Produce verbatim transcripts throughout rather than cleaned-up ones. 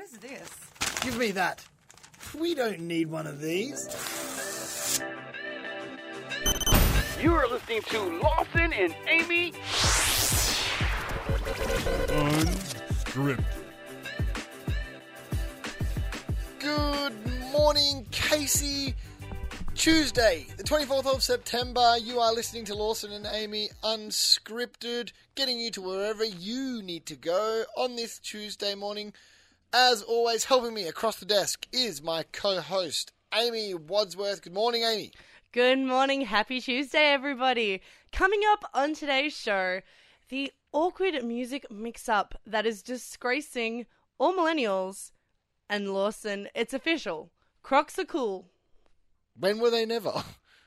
What is this? Give me that. We don't need one of these. You are listening to Lawson and Amy Unscripted. Good morning, Casey. Tuesday, the twenty-fourth of September, you are listening to Lawson and Amy Unscripted, getting you to wherever you need to go on this Tuesday morning. As always, helping me across the desk is my co-host, Amy Wadsworth. Good morning, Amy. Good morning. Happy Tuesday, everybody. Coming up on today's show, the awkward music mix-up that is disgracing all millennials. And Lawson, it's official. Crocs are cool. When were they never?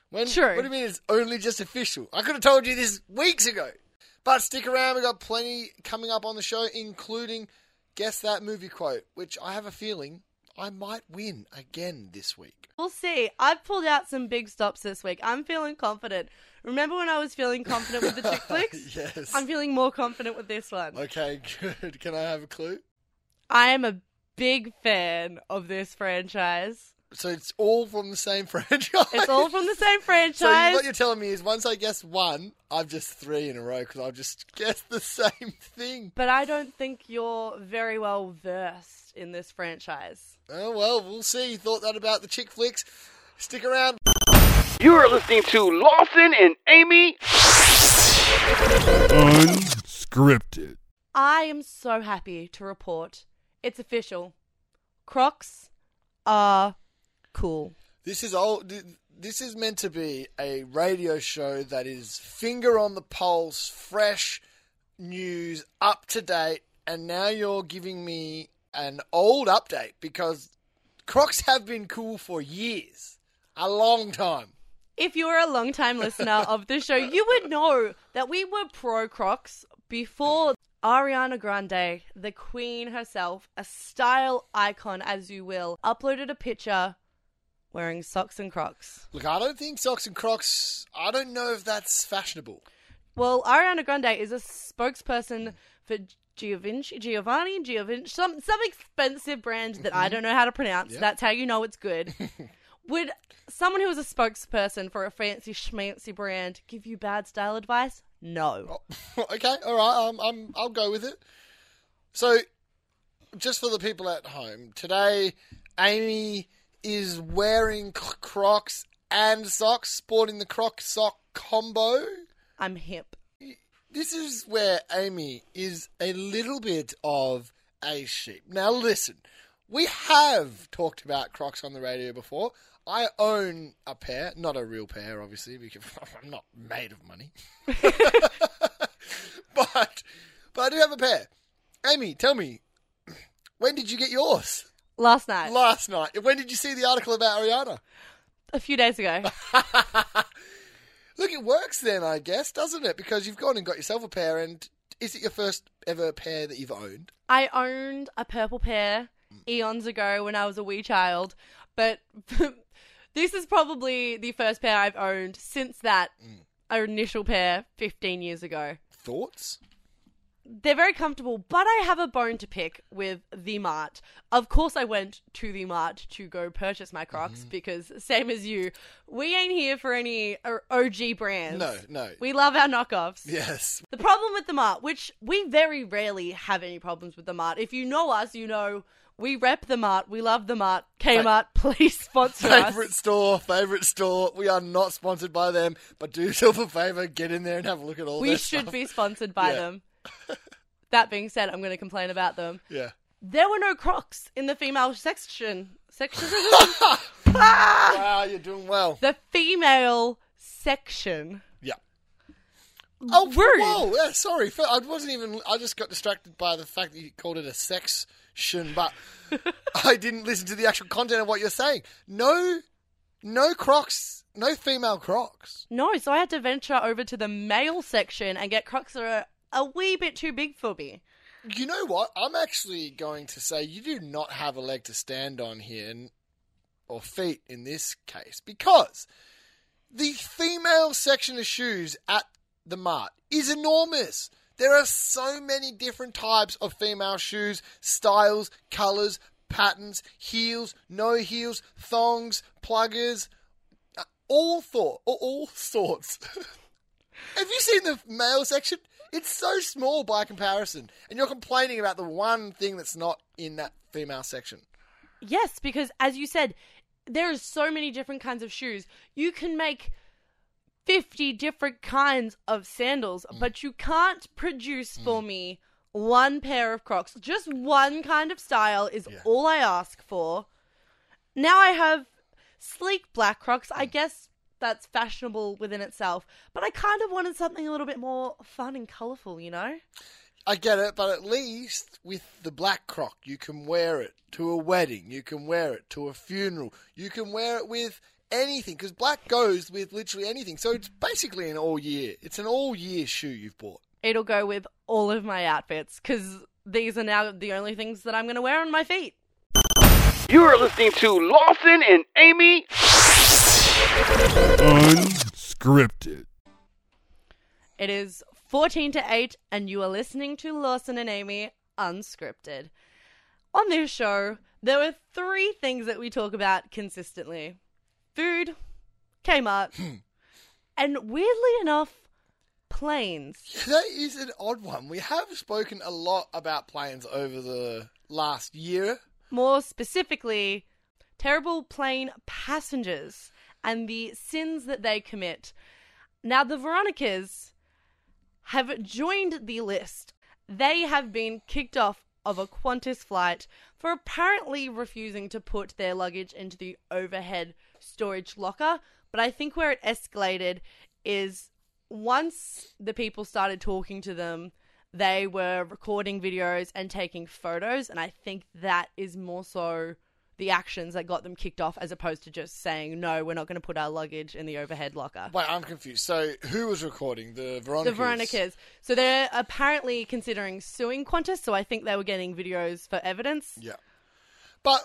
When, True. What do you mean it's only just official? I could have told you this weeks ago. But stick around. We've got plenty coming up on the show, including Guess That Movie Quote, which I have a feeling I might win again this week. We'll see. I've pulled out some big stops this week. I'm feeling confident. Remember when I was feeling confident with the chick flicks? Yes. I'm feeling more confident with this one. Okay, good. Can I have a clue? I am a big fan of this franchise. So it's all from the same franchise? It's all from the same franchise. So what you're telling me is once I guess one, I've just three in a row because I've just guessed the same thing. But I don't think you're very well versed in this franchise. Oh, well, we'll see. You thought that about the chick flicks. Stick around. You are listening to Lawson and Amy Unscripted. I am so happy to report it's official. Crocs are... cool. This is all. This is meant to be a radio show that is finger on the pulse, fresh news, up to date, and now you're giving me an old update because Crocs have been cool for years, a long time. If you're a long-time listener of the show, you would know that we were pro Crocs before Ariana Grande, the queen herself, a style icon as you will, uploaded a picture wearing socks and Crocs. Look, I don't think socks and Crocs, I don't know if that's fashionable. Well, Ariana Grande is a spokesperson for Giovanni, Giovanni, Giovanni, some some expensive brand that I don't know how to pronounce. Yep. That's how you know it's good. Would someone who is a spokesperson for a fancy schmancy brand give you bad style advice? No. Oh, okay, all right, um, I'm, I'll go with it. So, just for the people at home, today, Amy is wearing Crocs and socks, sporting the Croc-sock combo. I'm hip. This is where Amy is a little bit of a sheep. Now, listen, we have talked about Crocs on the radio before. I own a pair, not a real pair, obviously, because I'm not made of money. but, but I do have a pair. Amy, tell me, when did you get yours? Last night. Last night. When did you see the article about Ariana? A few days ago. Look, it works then, I guess, doesn't it? Because you've gone and got yourself a pair, and is it your first ever pair that you've owned? I owned a purple pair eons ago when I was a wee child, but this is probably the first pair I've owned since that mm. our initial pair fifteen years ago. Thoughts? They're very comfortable, but I have a bone to pick with the Mart. Of course I went to the Mart to go purchase my Crocs mm-hmm. because, same as you, we ain't here for any O G brands. No, no. We love our knockoffs. Yes. The problem with the Mart, which we very rarely have any problems with the Mart. If you know us, you know we rep the Mart. We love the Mart. Kmart, please sponsor favorite us. Favourite store, favourite store. We are not sponsored by them, but do yourself a favour, get in there and have a look at all this. We should stuff. be sponsored by yeah. them. That being said, I'm going to complain about them. Yeah. There were no Crocs in the female section. Section? Ah! Wow, you're doing well. The female section. Yeah. Oh, rude. Whoa, yeah, sorry. I wasn't even, I just got distracted by the fact that you called it a section, but I didn't listen to the actual content of what you're saying. No, no Crocs. No female Crocs. No, so I had to venture over to the male section and get Crocs that are a wee bit too big for me. You know what? I'm actually going to say you do not have a leg to stand on here, and, or feet in this case, because the female section of shoes at the Mart is enormous. There are so many different types of female shoes, styles, colours, patterns, heels, no heels, thongs, pluggers, all thought, all sorts. Have you seen the male section? It's so small by comparison. And you're complaining about the one thing that's not in that female section. Yes, because as you said, there are so many different kinds of shoes. You can make fifty different kinds of sandals, mm. but you can't produce mm. for me one pair of Crocs. Just one kind of style is yeah. all I ask for. Now I have sleek black Crocs. Mm. I guess that's fashionable within itself, but I kind of wanted something a little bit more fun and colourful, you know? I get it, but at least with the black Croc, you can wear it to a wedding, you can wear it to a funeral, you can wear it with anything, because black goes with literally anything, so it's basically an all-year, it's an all-year shoe you've bought. It'll go with all of my outfits, because these are now the only things that I'm going to wear on my feet. You are listening to Lawson and Amy Unscripted. It is fourteen to eight and you are listening to Lawson and Amy Unscripted. On this show, there were three things that we talk about consistently. Food, Kmart, hmm. and weirdly enough, planes. Yeah, that is an odd one. We have spoken a lot about planes over the last year. More specifically, terrible plane passengers and the sins that they commit. Now, the Veronicas have joined the list. They have been kicked off of a Qantas flight for apparently refusing to put their luggage into the overhead storage locker. But I think where it escalated is once the people started talking to them, they were recording videos and taking photos. And I think that is more so the actions that got them kicked off as opposed to just saying, no, we're not going to put our luggage in the overhead locker. Wait, I'm confused. So who was recording? The Veronicas? The Veronicas. So they're apparently considering suing Qantas, so I think they were getting videos for evidence. Yeah. But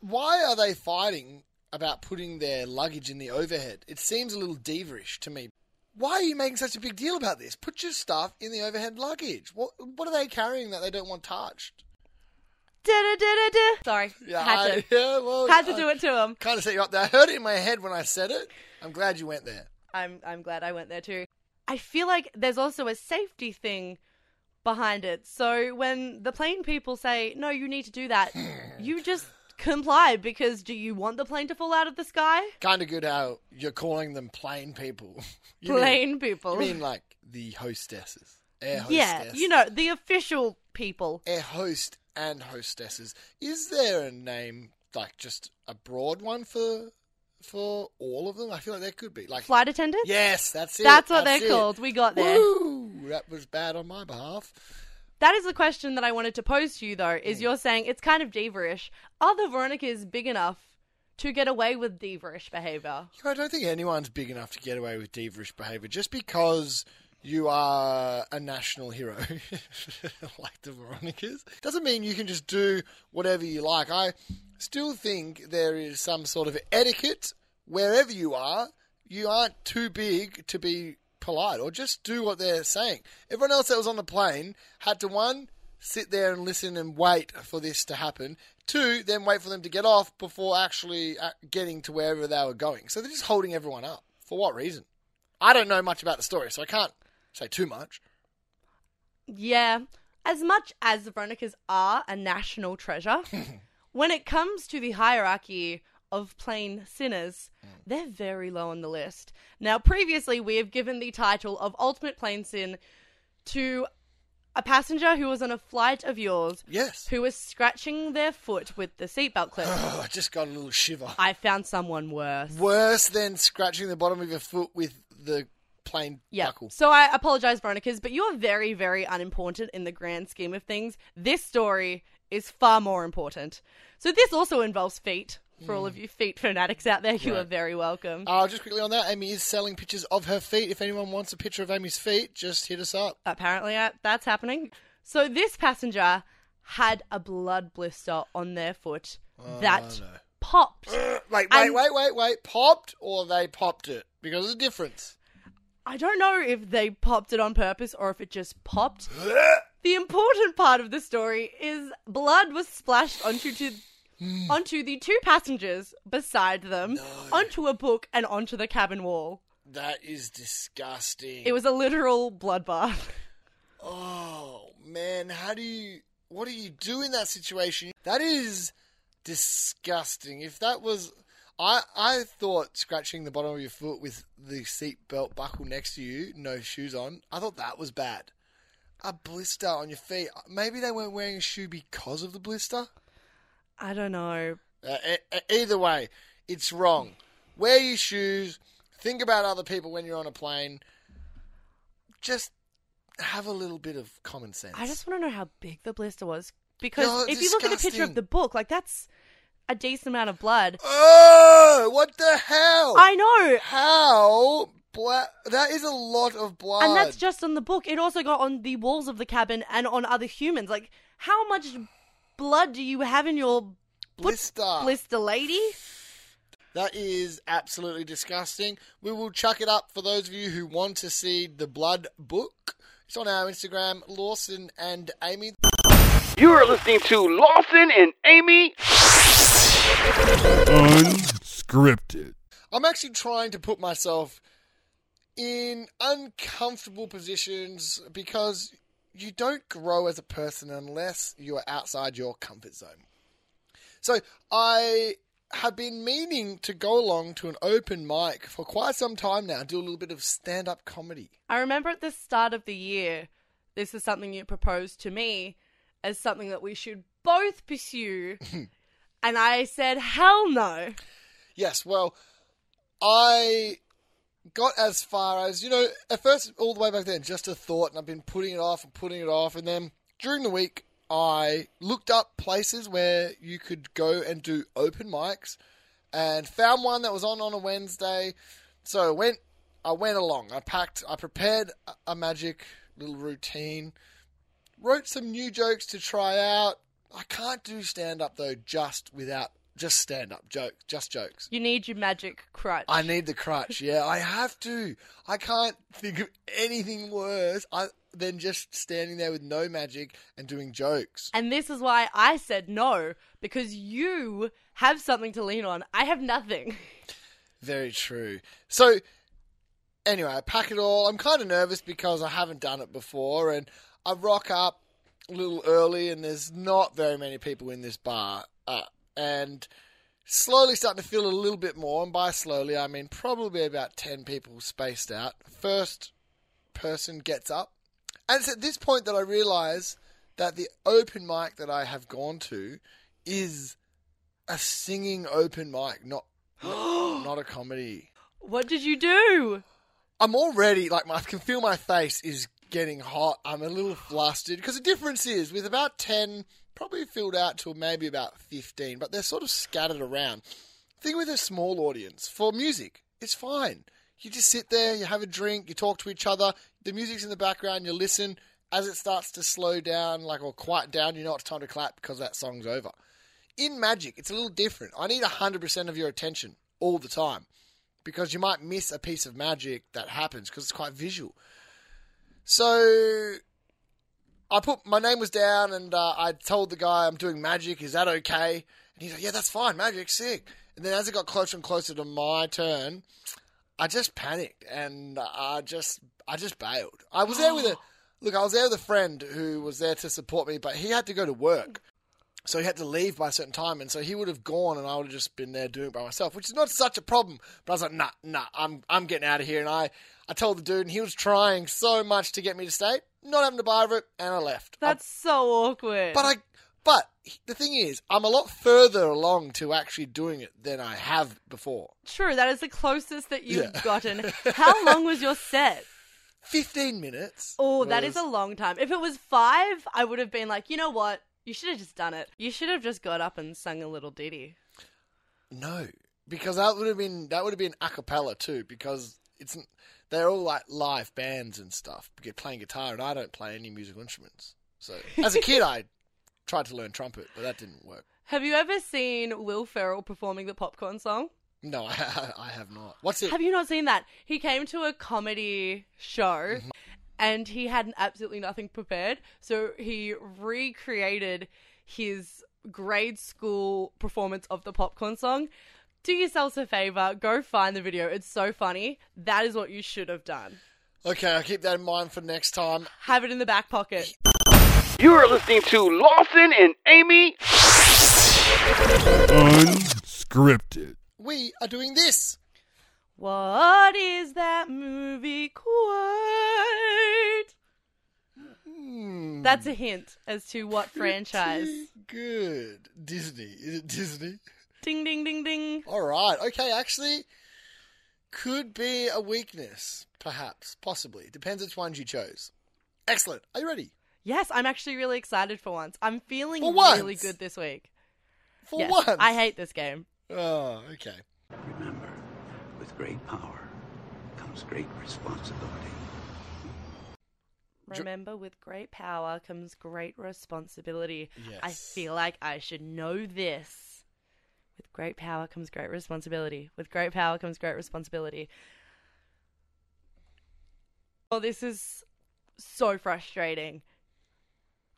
why are they fighting about putting their luggage in the overhead? It seems a little diva-ish to me. Why are you making such a big deal about this? Put your stuff in the overhead luggage. What, what are they carrying that they don't want touched? Da, da, da, da. Sorry, yeah, had to, I, yeah, well, had to I, do it to him. Kind of set you up there. I heard it in my head when I said it. I'm glad you went there. I'm I'm glad I went there too. I feel like there's also a safety thing behind it. So when the plane people say, no, you need to do that, you just comply, because do you want the plane to fall out of the sky? Kind of good how you're calling them plane people. You plane mean, people. You mean like the hostesses, air hostesses. Yeah, you know, the official people. Air host and hostesses. Is there a name, like just a broad one for for all of them? I feel like there could be. Like flight attendants? Yes, that's it. That's what that's they're it. called. We got there. Woo! That was bad on my behalf. That is the question that I wanted to pose to you, though, is mm. you're saying it's kind of diva-ish. Are the Veronicas big enough to get away with diva-ish behaviour? You know, I don't think anyone's big enough to get away with diva-ish behaviour just because you are a national hero, like the Veronicas. Doesn't mean you can just do whatever you like. I still think there is some sort of etiquette wherever you are. You aren't too big to be polite, or just do what they're saying. Everyone else that was on the plane had to, one, sit there and listen and wait for this to happen. Two, then wait for them to get off before actually getting to wherever they were going. So they're just holding everyone up. For what reason? I don't know much about the story, so I can't say too much. Yeah. As much as the Veronicas are a national treasure, when it comes to the hierarchy of plain sinners, mm. they're very low on the list. Now, previously, we have given the title of ultimate plain sin to a passenger who was on a flight of yours. Yes. Who was scratching their foot with the seatbelt clip. Oh, I just got a little shiver. I found someone worse. Worse than scratching the bottom of your foot with the plain yep. buckle. So I apologise, Veronicas, but you are very, very unimportant in the grand scheme of things. This story is far more important. So this also involves feet. For mm. all of you feet fanatics out there, you right. are very welcome. Uh, just quickly on that, Amy is selling pictures of her feet. If anyone wants a picture of Amy's feet, just hit us up. Apparently that's happening. So this passenger had a blood blister on their foot oh, that no. popped. Uh, wait, wait, and... wait, wait, wait. Popped, or they popped it? Because there's a difference. I don't know if they popped it on purpose or if it just popped. The important part of the story is blood was splashed onto to, onto the two passengers beside them, no. onto a book and onto the cabin wall. That is disgusting. It was a literal bloodbath. Oh, man, how do you... What do you do in that situation? That is disgusting. If that was... I, I thought scratching the bottom of your foot with the seatbelt buckle next to you, no shoes on, I thought that was bad. A blister on your feet. Maybe they weren't wearing a shoe because of the blister? I don't know. Uh, e- either way, it's wrong. Wear your shoes. Think about other people when you're on a plane. Just have a little bit of common sense. I just want to know how big the blister was. Because no, if disgusting. You look at the picture of the book, like that's... a decent amount of blood. Oh, what the hell? I know. How? Bla- that is a lot of blood. And that's just on the book. It also got on the walls of the cabin and on other humans. Like, how much blood do you have in your... Blister. Blister lady? That is absolutely disgusting. We will chuck it up for those of you who want to see the blood book. It's on our Instagram, Lawson and Amy. You are listening to Lawson and Amy... Unscripted. I'm actually trying to put myself in uncomfortable positions because you don't grow as a person unless you are outside your comfort zone. So I have been meaning to go along to an open mic for quite some time now, do a little bit of stand-up comedy. I remember at the start of the year, this is something you proposed to me as something that we should both pursue. And I said, hell no. Yes, well, I got as far as, you know, at first, all the way back then, just a thought, and I've been putting it off and putting it off. And then during the week, I looked up places where you could go and do open mics and found one that was on on a Wednesday. So I went, I went along. I packed, I prepared a magic little routine, wrote some new jokes to try out. I can't do stand-up, though, just without... Just stand-up, joke, just jokes. You need your magic crutch. I need the crutch, yeah. I have to. I can't think of anything worse than just standing there with no magic and doing jokes. And this is why I said no, because you have something to lean on. I have nothing. Very true. So, anyway, I pack it all. I'm kind of nervous because I haven't done it before, and I rock up a little early, and there's not very many people in this bar, uh, and slowly starting to feel a little bit more, and by slowly I mean probably about ten people spaced out. First person gets up, and it's at this point that I realise that the open mic that I have gone to is a singing open mic, not not a comedy. What did you do? I'm already, like, I can feel my face is getting hot. I'm a little flustered because the difference is with about ten probably filled out to maybe about fifteen, but they're sort of scattered around. Think with a small audience for music, it's fine. You just sit there, you have a drink, you talk to each other, the music's in the background, you listen. As it starts to slow down, like, or quiet down, you know it's time to clap because that song's over. In magic, it's a little different. I need one hundred percent of your attention all the time because you might miss a piece of magic that happens because it's quite visual. So I put, my name was down and uh, I told the guy I'm doing magic, is that okay? And he's like, yeah, that's fine, magic, sick. And then as it got closer and closer to my turn, I just panicked and I just, I just bailed. I was there with a, look, I was there with a friend who was there to support me, but he had to go to work. So he had to leave by a certain time, and so he would have gone and I would have just been there doing it by myself, which is not such a problem. But I was like, nah, nah, I'm I'm getting out of here. And I, I told the dude, and he was trying so much to get me to stay, not having to buy over it, and I left. That's I, so awkward. But I, but the thing is, I'm a lot further along to actually doing it than I have before. True, that is the closest that you've yeah. gotten. How long was your set? Fifteen minutes. Oh, that is a long time. If it was five, I would have been like, you know what? You should have just done it. You should have just got up and sung a little ditty. No, because that would have been that would have been a cappella too. Because it's they're all like live bands and stuff. You're playing guitar, and I don't play any musical instruments. So as a kid, I tried to learn trumpet, but that didn't work. Have you ever seen Will Ferrell performing the popcorn song? No, I, I have not. What's it? Have you not seen that? He came to a comedy show and he had absolutely nothing prepared. So he recreated his grade school performance of the popcorn song. Do yourselves a favor. Go find the video. It's so funny. That is what you should have done. Okay, I'll keep that in mind for next time. Have it in the back pocket. You are listening to Lawson and Amy Unscripted. We are doing this. What is that movie quote? Mm. That's a hint as to what Pretty franchise. Good. Disney. Is it Disney? Ding, ding, ding, ding. All right. Okay, actually, could be a weakness, perhaps, possibly. Depends which ones you chose. Excellent. Are you ready? Yes, I'm actually really excited for once. I'm feeling for once. really good this week. For yes, once. I hate this game. Oh, okay. Remember, with great power comes great responsibility. Remember, with great power comes great responsibility. Yes. I feel like I should know this. With great power comes great responsibility. With great power comes great responsibility. Oh, this is so frustrating.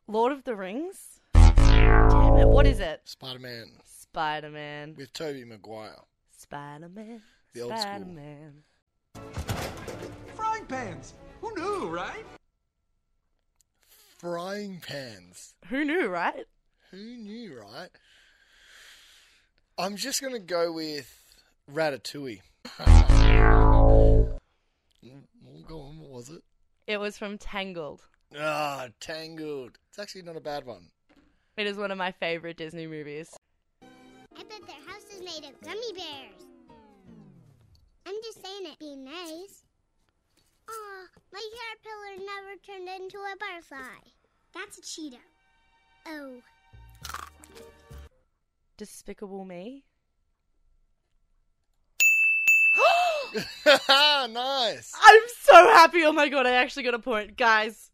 Lord of the Rings? Damn it, what is it? Spider-Man. Spider-Man. With Tobey Maguire. Spider-Man. The old Spider-Man. School. Frying pans. Who knew, right? Frying pans. Who knew, right? Who knew, right? I'm just going to go with Ratatouille. Go on, what was it? It was from Tangled. Ah, oh, Tangled. It's actually not a bad one. It is one of my favorite Disney movies. I bet their house is made of gummy bears. I'm just saying it'd be nice. Aw, my caterpillar never turned into a butterfly. That's a Cheeto. Oh. Despicable Me? Nice. I'm so happy. Oh my god, I actually got a point. Guys.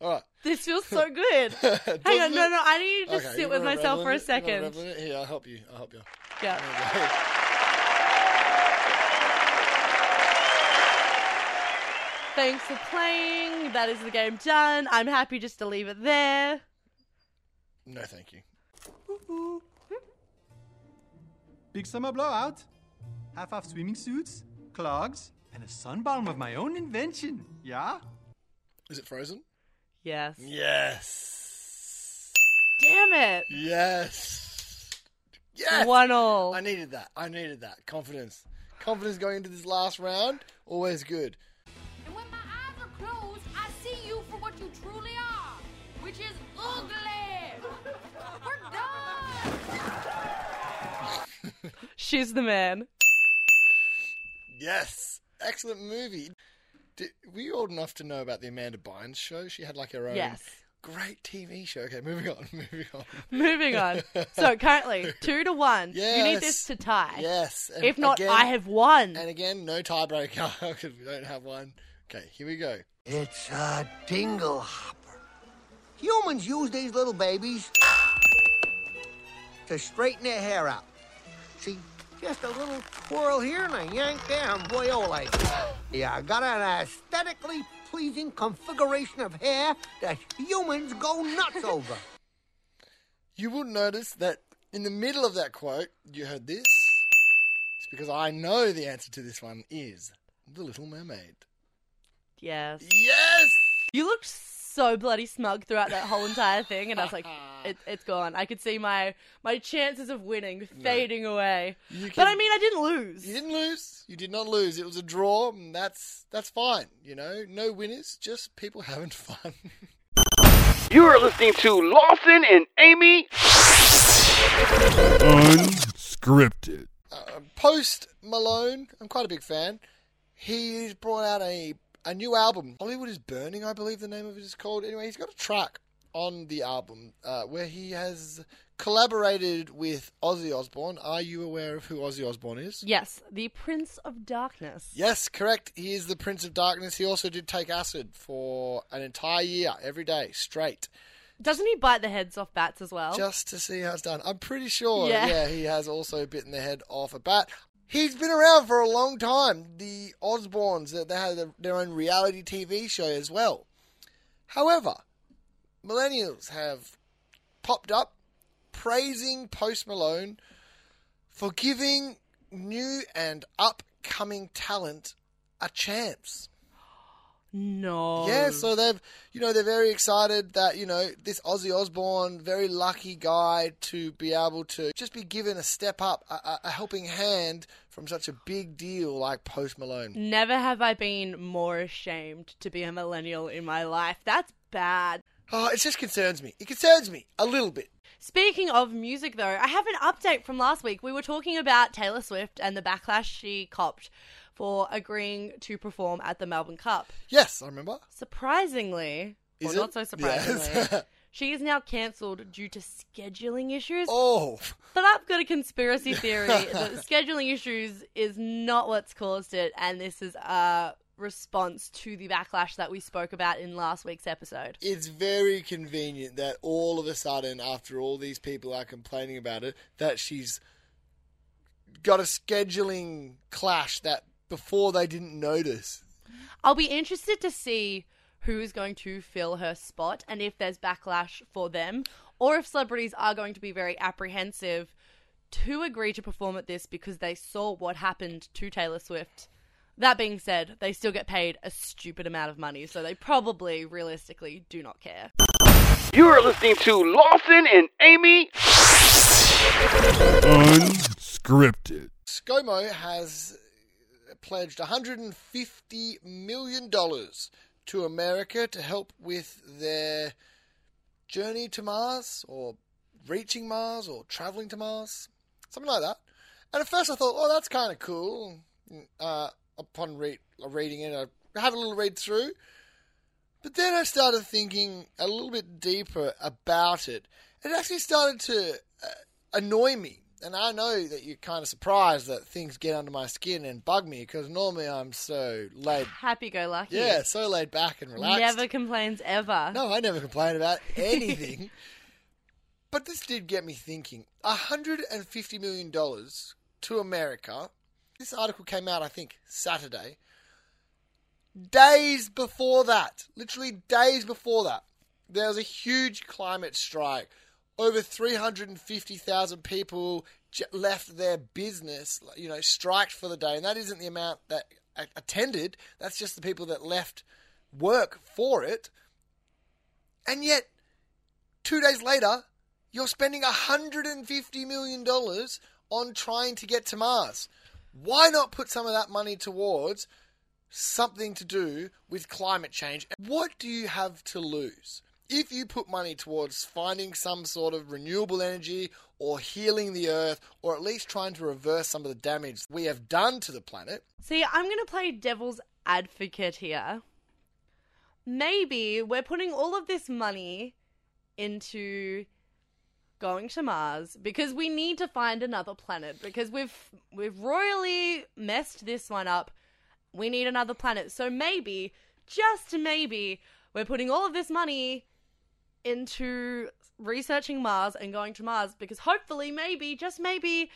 All right. This feels so good. Hang on, no, no, I need to just okay, sit with myself for a second. Here, I'll help you. I'll help you. Yeah. You Thanks for playing. That is the game done. I'm happy just to leave it there. No, thank you. Ooh-ooh. Big summer blowout. Half-off swimming suits, clogs, and a sunbalm of my own invention. Yeah? Is it Frozen? Yes. Yes. Damn it. Yes. Yes. One all. I needed that. I needed that. Confidence. Confidence going into this last round. Always good. And when my eyes are closed, I see you for what you truly are, which is ugly. We're done. She's the Man. Yes. Excellent movie. Did, were you old enough to know about the Amanda Bynes show? She had like her own yes. great T V show. Okay, moving on, moving on. Moving on. So currently, two to one. Yes. You need this to tie. Yes. And if not, again, I have won. And again, no tiebreaker because we don't have one. Okay, here we go. It's a dingle hopper. Humans use these little babies to straighten their hair out. See? Just a little twirl here and a yank there, and boy, oh, like, yeah, got an aesthetically pleasing configuration of hair that humans go nuts over. You will notice that in the middle of that quote, you heard this. It's because I know the answer to this one is The Little Mermaid. Yes. Yes! You looked so bloody smug throughout that whole entire thing, and I was like... It, it's gone. I could see my, my chances of winning fading no. away. Can, but, I mean, I didn't lose. You didn't lose. You did not lose. It was a draw, and that's, that's fine, you know? No winners, just people having fun. You are listening to Lawson and Amy Unscripted. Uh, Post Malone, I'm quite a big fan. He's brought out a, a new album. Hollywood is Burning, I believe the name of it is called. Anyway, he's got a track on the album, uh, where he has collaborated with Ozzy Osbourne. Are you aware of who Ozzy Osbourne is? Yes, the Prince of Darkness. Yes, correct. He is the Prince of Darkness. He also did take acid for an entire year, every day, straight. Doesn't he bite the heads off bats as well? Just to see how it's done. I'm pretty sure, yeah, yeah he has also bitten the head off a bat. He's been around for a long time. The Osbournes, they had their own reality T V show as well. However, millennials have popped up praising Post Malone for giving new and upcoming talent a chance. No. Yeah, so they've, you know, they're very excited that, you know, this Ozzy Osbourne, very lucky guy to be able to just be given a step up, a, a helping hand from such a big deal like Post Malone. Never have I been more ashamed to be a millennial in my life. That's bad. Oh, it just concerns me. It concerns me a little bit. Speaking of music, though, I have an update from last week. We were talking about Taylor Swift and the backlash she copped for agreeing to perform at the Melbourne Cup. Yes, I remember. Surprisingly, or not so surprisingly, yes. She is now cancelled due to scheduling issues. Oh. But I've got a conspiracy theory that scheduling issues is not what's caused it, and this is a response to the backlash that we spoke about in last week's episode. It's very convenient that all of a sudden, after all these people are complaining about it, that she's got a scheduling clash that before they didn't notice. I'll be interested to see who is going to fill her spot and if there's backlash for them, or if celebrities are going to be very apprehensive to agree to perform at this because they saw what happened to Taylor Swift. That being said, they still get paid a stupid amount of money, so they probably realistically do not care. You are listening to Lawson and Amy Unscripted. ScoMo has pledged one hundred fifty million dollars to America to help with their journey to Mars, or reaching Mars, or traveling to Mars, something like that. And at first I thought, oh, that's kind of cool. Uh, upon re- reading it, I had a little read through. But then I started thinking a little bit deeper about it. It actually started to uh, annoy me. And I know that you're kind of surprised that things get under my skin and bug me because normally I'm so laid... happy-go-lucky. Yeah, so laid back and relaxed. Never complains ever. No, I never complain about anything. But this did get me thinking. one hundred fifty million dollars to America. This article came out, I think, Saturday. Days before that, literally days before that, there was a huge climate strike. Over three hundred fifty thousand people j- left their business, you know, striked for the day. And that isn't the amount that a- attended. That's just the people that left work for it. And yet, two days later, you're spending one hundred fifty million dollars on trying to get to Mars. Why not put some of that money towards something to do with climate change? What do you have to lose? If you put money towards finding some sort of renewable energy or healing the earth or at least trying to reverse some of the damage we have done to the planet. See, I'm going to play devil's advocate here. Maybe we're putting all of this money into going to Mars because we need to find another planet because we've we've royally messed this one up. We need another planet. So maybe, just maybe, we're putting all of this money into researching Mars and going to Mars because hopefully, maybe, just maybe,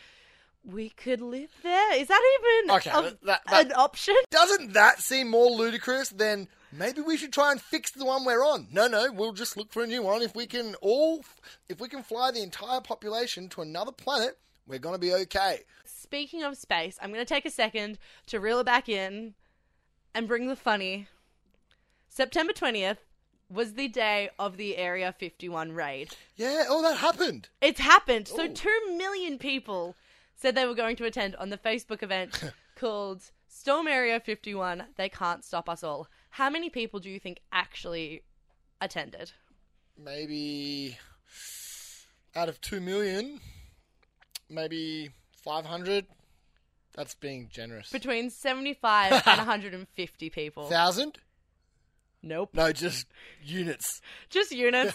we could live there. Is that even okay, a, that, that, an option? Doesn't that seem more ludicrous than maybe we should try and fix the one we're on? No, no, we'll just look for a new one. If we can all, if we can fly the entire population to another planet, we're going to be okay. Speaking of space, I'm going to take a second to reel it back in and bring the funny. September twentieth was the day of the Area fifty-one raid. Yeah, oh, that happened. It's happened. So Ooh. two million people said they were going to attend on the Facebook event called Storm Area fifty-one, They Can't Stop Us All. How many people do you think actually attended? Maybe out of two million, maybe five hundred. That's being generous. Between seventy-five and one hundred fifty people. one thousand? Nope. No, just units. Just units.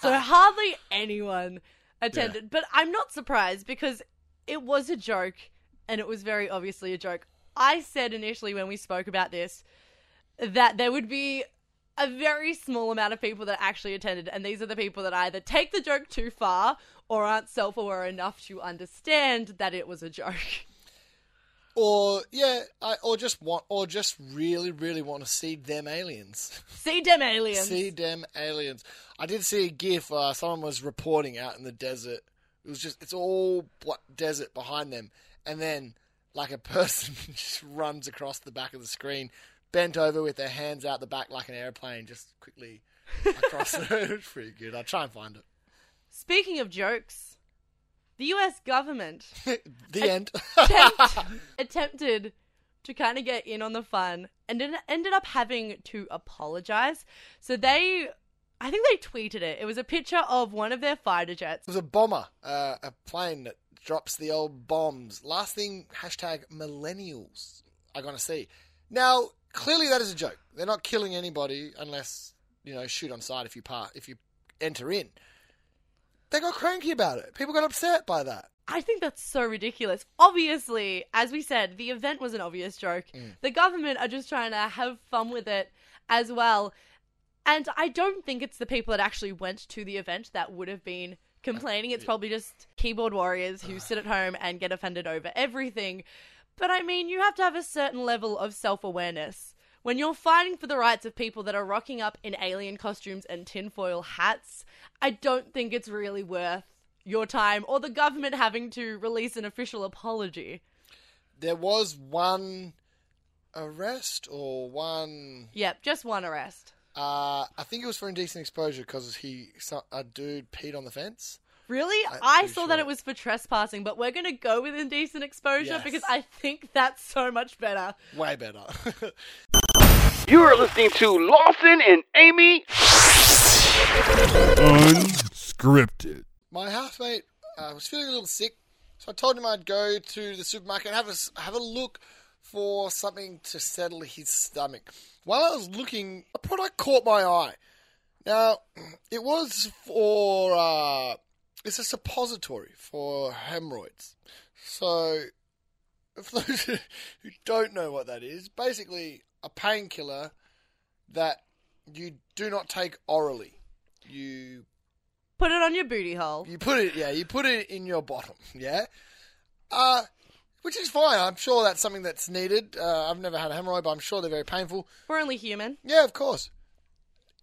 So hardly anyone attended. Yeah. But I'm not surprised because it was a joke and it was very obviously a joke. I said initially when we spoke about this that there would be a very small amount of people that actually attended, and these are the people that either take the joke too far or aren't self-aware enough to understand that it was a joke. Or, yeah, I, or just want, or just really, really want to see them aliens. See them aliens. See them aliens. I did see a GIF. Uh, someone was reporting out in the desert. It was just, it's all black desert behind them. And then, like, a person just runs across the back of the screen, bent over with their hands out the back like an airplane, just quickly across it. It's pretty good. I'll try and find it. Speaking of jokes, the U S government the end attempt, attempted to kind of get in on the fun and ended up having to apologize. So they, I think they tweeted it. It was a picture of one of their fighter jets. It was a bomber, uh, a plane that drops the old bombs. Last thing, hashtag millennials are going to see. Now, clearly that is a joke. They're not killing anybody unless, you know, shoot on sight if you part, if you enter in. They got cranky about it. People got upset by that. I think that's so ridiculous. Obviously, as we said, the event was an obvious joke. Mm. The government are just trying to have fun with it as well. And I don't think it's the people that actually went to the event that would have been complaining. It's probably just keyboard warriors who sit at home and get offended over everything. But I mean, you have to have a certain level of self-awareness. When you're fighting for the rights of people that are rocking up in alien costumes and tinfoil hats, I don't think it's really worth your time or the government having to release an official apology. There was one arrest or one... Yep, just one arrest. Uh, I think it was for indecent exposure because he a dude peed on the fence. Really? I'm I saw sure. that it was for trespassing, but we're going to go with indecent exposure yes. because I think that's so much better. Way better. You are listening to Lawson and Amy Unscripted. My housemate uh, was feeling a little sick, so I told him I'd go to the supermarket and have a, have a look for something to settle his stomach. While I was looking, a product caught my eye. Now, it was for... Uh, It's a suppository for hemorrhoids. So, for those who don't know what that is, basically a painkiller that you do not take orally. You put it on your booty hole. You put it, yeah, you put it in your bottom, yeah? Uh, which is fine. I'm sure that's something that's needed. Uh, I've never had a hemorrhoid, but I'm sure they're very painful. We're only human. Yeah, of course.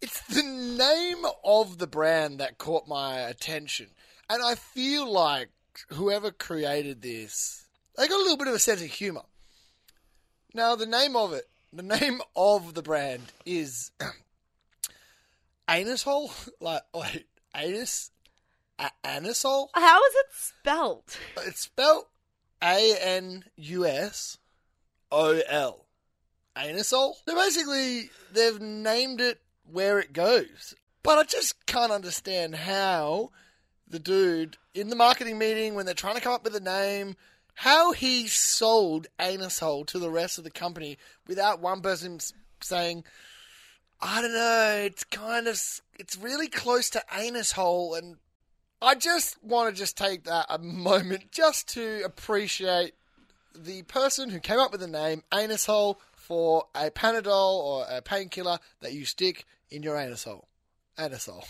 It's the name of the brand that caught my attention. And I feel like whoever created this, they got a little bit of a sense of humour. Now, the name of it, the name of the brand is Anusol. Like, wait, Anus? A- Anusol? How is it spelt? It's spelt A N U S O L. Anusol? So basically, they've named it where it goes. But I just can't understand how... the dude, in the marketing meeting, when they're trying to come up with a name, how he sold Anusol to the rest of the company without one person saying, I don't know, it's kind of, it's really close to Anusol, and I just want to just take that a moment just to appreciate the person who came up with the name Anusol for a Panadol or a painkiller that you stick in your Anusol. Anusol.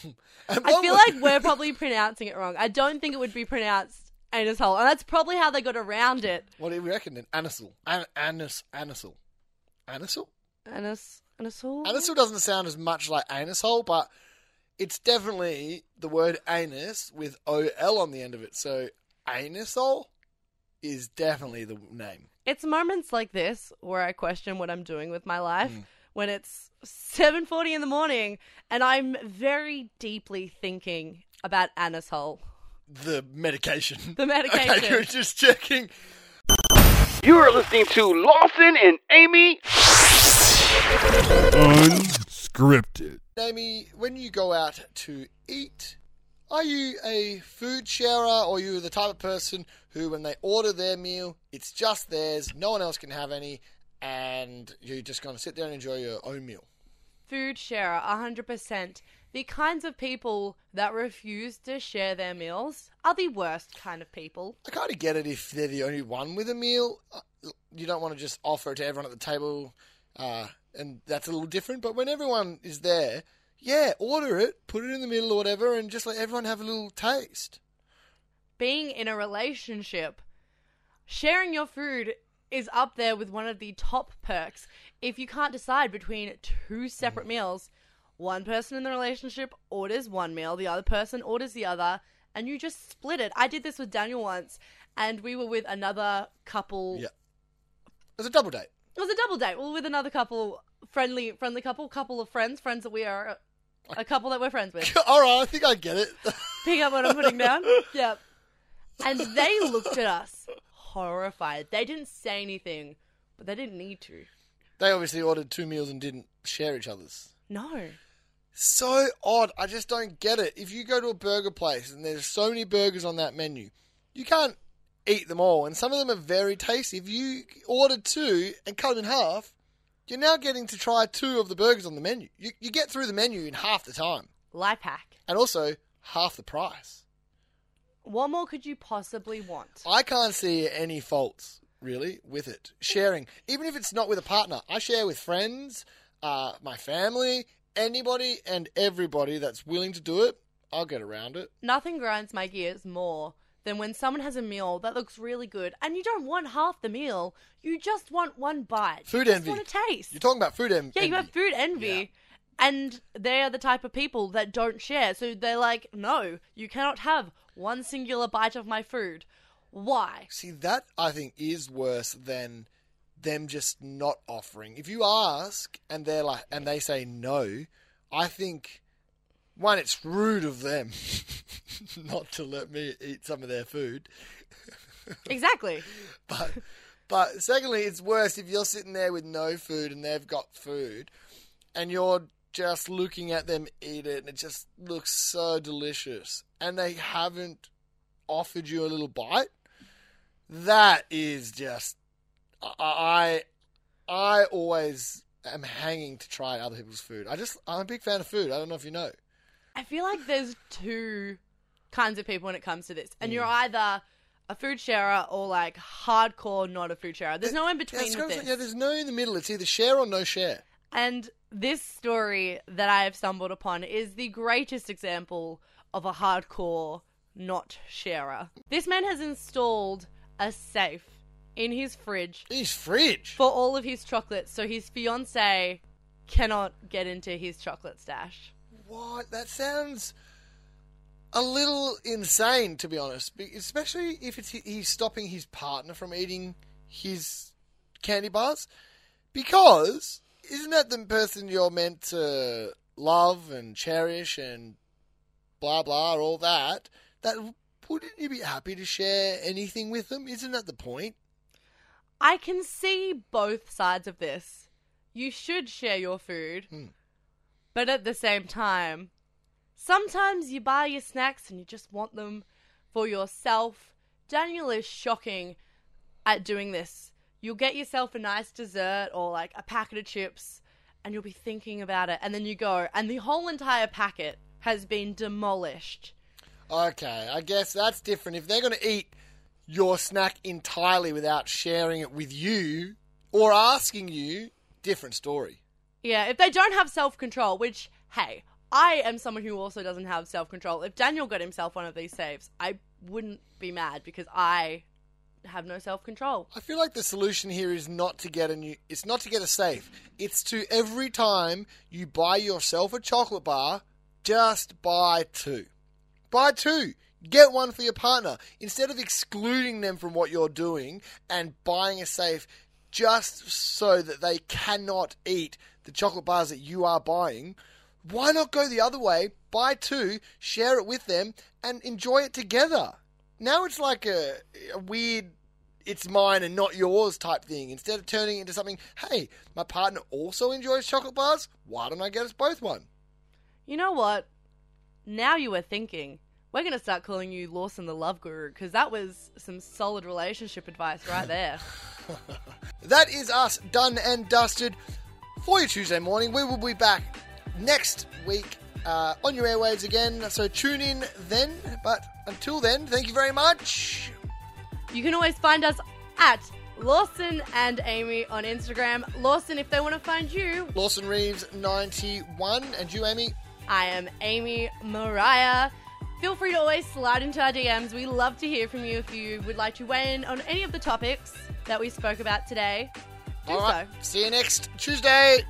I feel like we're probably pronouncing it wrong. I don't think it would be pronounced Anusol, and that's probably how they got around it. What do you reckon then? Anusol. An- anus. Anusol. Anusol? Anus. Anusol? Anusol doesn't sound as much like Anusol, but it's definitely the word anus with O L on the end of it. So Anusol is definitely the name. It's moments like this where I question what I'm doing with my life. Mm. When it's seven forty in the morning and I'm very deeply thinking about Anusol. The medication. The medication. Okay, you're just checking. You are listening to Lawson and Amy Unscripted. Amy, when you go out to eat, are you a food sharer or are you the type of person who, when they order their meal, it's just theirs, no one else can have any, and you're just going to sit there and enjoy your own meal? Food sharer, one hundred percent. The kinds of people that refuse to share their meals are the worst kind of people. I kind of get it if they're the only one with a meal. You don't want to just offer it to everyone at the table. Uh, and that's a little different. But when everyone is there, yeah, order it, put it in the middle or whatever, and just let everyone have a little taste. Being in a relationship, sharing your food is up there with one of the top perks. If you can't decide between two separate meals, one person in the relationship orders one meal, the other person orders the other, and you just split it. I did this with Daniel once, and we were with another couple. Yeah. It was a double date. It was a double date. We were with another couple, friendly friendly couple, couple of friends, friends that we are, a couple that we're friends with. All right, I think I get it. Pick up what I'm putting down? Yep. And they looked at us horrified. They didn't say anything, but they didn't need to. They obviously ordered two meals and didn't share each other's. No. So odd. I just don't get it. If you go to a burger place and there's so many burgers on that menu, you can't eat them all. And some of them are very tasty. If you order two and cut in half, you're now getting to try two of the burgers on the menu. You, you get through the menu in half the time. Life hack. And also half the price. What more could you possibly want? I can't see any faults, really, with it. Sharing. Even if it's not with a partner. I share with friends, uh, my family, anybody and everybody that's willing to do it. I'll get around it. Nothing grinds my gears more than when someone has a meal that looks really good and you don't want half the meal. You just want one bite. Food envy. You just want a taste. You're talking about food en- yeah, envy. Yeah, you have food envy. Yeah. And they are the type of people that don't share. So they're like, no, you cannot have one singular bite of my food. Why? See, that I think is worse than them just not offering. If you ask and they're like, and they say no, I think, one, it's rude of them not to let me eat some of their food. Exactly. But, but secondly, it's worse if you're sitting there with no food and they've got food and you're just looking at them eat it and it just looks so delicious and they haven't offered you a little bite. That is just, I I always am hanging to try other people's food. I just, I'm a big fan of food. I don't know if you know. I feel like there's two kinds of people when it comes to this. And mm. you're either a food sharer or like hardcore not a food sharer. There's it, no in between with this. Like, yeah, there's no in the middle. It's either share or no share. And this story that I have stumbled upon is the greatest example of a hardcore not sharer. This man has installed a safe in his fridge. His fridge? For all of his chocolates, so his fiancée cannot get into his chocolate stash. What? That sounds a little insane, to be honest. Especially if it's he's stopping his partner from eating his candy bars. Because isn't that the person you're meant to love and cherish and blah, blah, all that? That wouldn't you be happy to share anything with them? Isn't that the point? I can see both sides of this. You should share your food, hmm. but at the same time, sometimes you buy your snacks and you just want them for yourself. Daniel is shocking at doing this. You'll get yourself a nice dessert or like a packet of chips and you'll be thinking about it and then you go and the whole entire packet has been demolished. Okay, I guess that's different. If they're going to eat your snack entirely without sharing it with you or asking you, different story. Yeah, if they don't have self-control, which, hey, I am someone who also doesn't have self-control. If Daniel got himself one of these saves, I wouldn't be mad because I have no self-control. I feel like the solution here is not to get a new, it's not to get a safe. It's to every time you buy yourself a chocolate bar, just buy two. Buy two. Get one for your partner. Instead of excluding them from what you're doing and buying a safe just so that they cannot eat the chocolate bars that you are buying, why not go the other way, buy two, share it with them, and enjoy it together? Now it's like a, a weird, it's mine and not yours type thing. Instead of turning it into something, hey, my partner also enjoys chocolate bars. Why don't I get us both one? You know what? Now you are thinking. We're going to start calling you Lawson the Love Guru because that was some solid relationship advice right there. That is us done and dusted for your Tuesday morning. We will be back next week. Uh, on your airwaves again, so tune in then. But until then, thank you very much. You can always find us at Lawson and Amy on Instagram. Lawson, if they want to find you. Lawson Reeves ninety-one. And you, Amy? I am Amy Mariah. Feel free to always slide into our D Ms. We love to hear from you if you would like to weigh in on any of the topics that we spoke about today. Do All right. So. See you next Tuesday.